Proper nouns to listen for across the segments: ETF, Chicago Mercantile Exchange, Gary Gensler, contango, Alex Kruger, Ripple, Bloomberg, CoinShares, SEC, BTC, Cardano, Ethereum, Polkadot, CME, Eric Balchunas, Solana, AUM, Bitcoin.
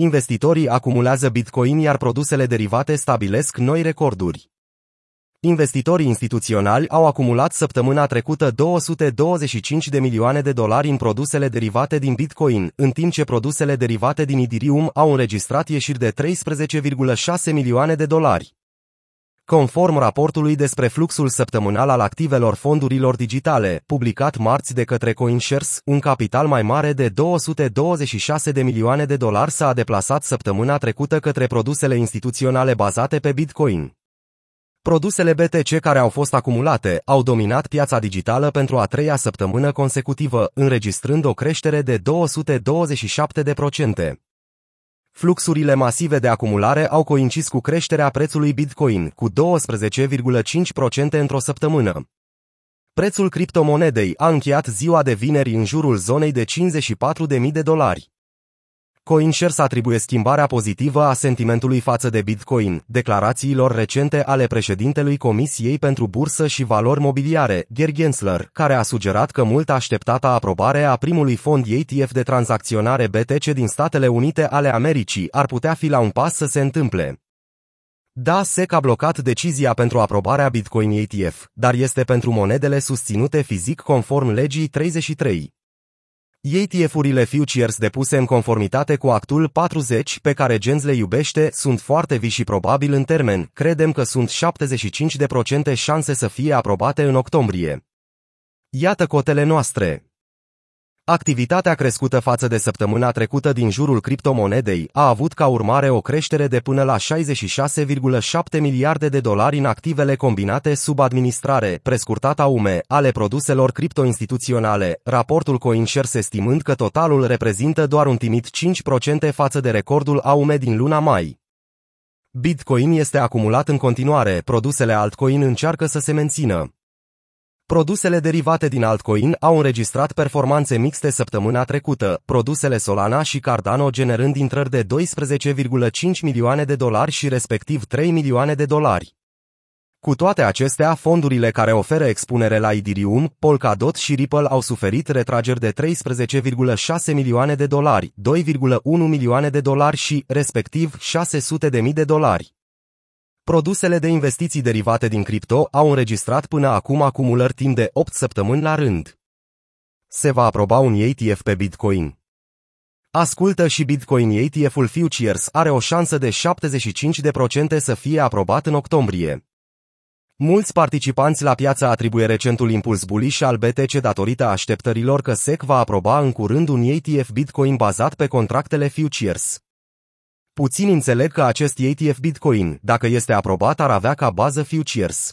Investitorii acumulează Bitcoin, iar produsele derivate stabilesc noi recorduri. Investitorii instituționali au acumulat săptămâna trecută 225 de milioane de dolari în produsele derivate din Bitcoin, în timp ce produsele derivate din Ethereum au înregistrat ieșiri de 13,6 milioane de dolari. Conform raportului despre fluxul săptămânal al activelor fondurilor digitale, publicat marți de către CoinShares, un capital mai mare de 226 de milioane de dolari s-a deplasat săptămâna trecută către produsele instituționale bazate pe Bitcoin. Produsele BTC care au fost acumulate au dominat piața digitală pentru a treia săptămână consecutivă, înregistrând o creștere de 227%. Fluxurile masive de acumulare au coincis cu creșterea prețului Bitcoin, cu 12,5% într-o săptămână. Prețul criptomonedei a încheiat ziua de vineri în jurul zonei de 54.000 de dolari. CoinShares atribuie schimbarea pozitivă a sentimentului față de Bitcoin declarațiilor recente ale președintelui Comisiei pentru Bursă și Valori Mobiliare, Gary Gensler, care a sugerat că mult așteptata aprobare a primului fond ETF de tranzacționare BTC din Statele Unite ale Americii ar putea fi la un pas să se întâmple. Da, SEC a blocat decizia pentru aprobarea Bitcoin ETF, dar este pentru monedele susținute fizic conform legii 33. ETF-urile futures depuse în conformitate cu actul 40, pe care Gens le iubește, sunt foarte vii și probabil în termen. Credem că sunt 75% șanse să fie aprobate în octombrie. Iată cotele noastre. Activitatea crescută față de săptămâna trecută din jurul criptomonedei a avut ca urmare o creștere de până la 66,7 miliarde de dolari în activele combinate sub administrare, prescurtat AUM, ale produselor criptoinstituționale, raportul CoinShares estimând că totalul reprezintă doar un timid 5% față de recordul AUM din luna mai. Bitcoin este acumulat în continuare, produsele altcoin încearcă să se mențină. Produsele derivate din altcoin au înregistrat performanțe mixte săptămâna trecută, produsele Solana și Cardano generând intrări de 12,5 milioane de dolari și respectiv 3 milioane de dolari. Cu toate acestea, fondurile care oferă expunere la Ethereum, Polkadot și Ripple au suferit retrageri de 13,6 milioane de dolari, 2,1 milioane de dolari și, respectiv, 600.000 de dolari. Produsele de investiții derivate din cripto au înregistrat până acum acumulări timp de 8 săptămâni la rând. Se va aproba un ETF pe Bitcoin. Ascultă și Bitcoin, ETF-ul Futures are o șansă de 75% să fie aprobat în octombrie. Mulți participanți la piață atribuie recentul impuls bullish al BTC datorită așteptărilor că SEC va aproba în curând un ETF Bitcoin bazat pe contractele futures. Puțin înțeleg că acest ETF Bitcoin, dacă este aprobat, ar avea ca bază futures.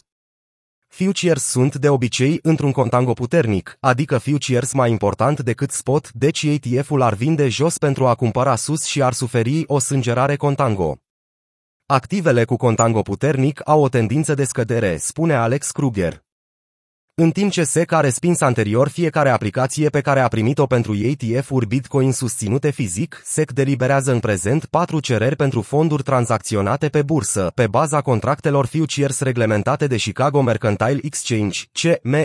Futures sunt de obicei într-un contango puternic, adică futures mai important decât spot, deci ETF-ul ar vinde jos pentru a cumpăra sus și ar suferi o sângerare contango. Activele cu contango puternic au o tendință de scădere, spune Alex Kruger. În timp ce SEC a respins anterior fiecare aplicație pe care a primit-o pentru ETF-uri Bitcoin susținute fizic, SEC deliberează în prezent 4 cereri pentru fonduri tranzacționate pe bursă, pe baza contractelor futures reglementate de Chicago Mercantile Exchange, CME.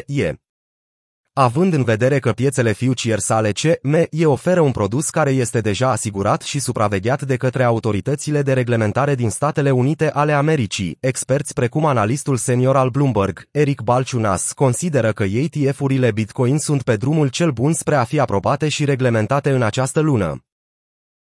Având în vedere că piețele futures ale CME oferă un produs care este deja asigurat și supravegheat de către autoritățile de reglementare din Statele Unite ale Americii, experți precum analistul senior al Bloomberg, Eric Balchunas, consideră că ETF-urile Bitcoin sunt pe drumul cel bun spre a fi aprobate și reglementate în această lună.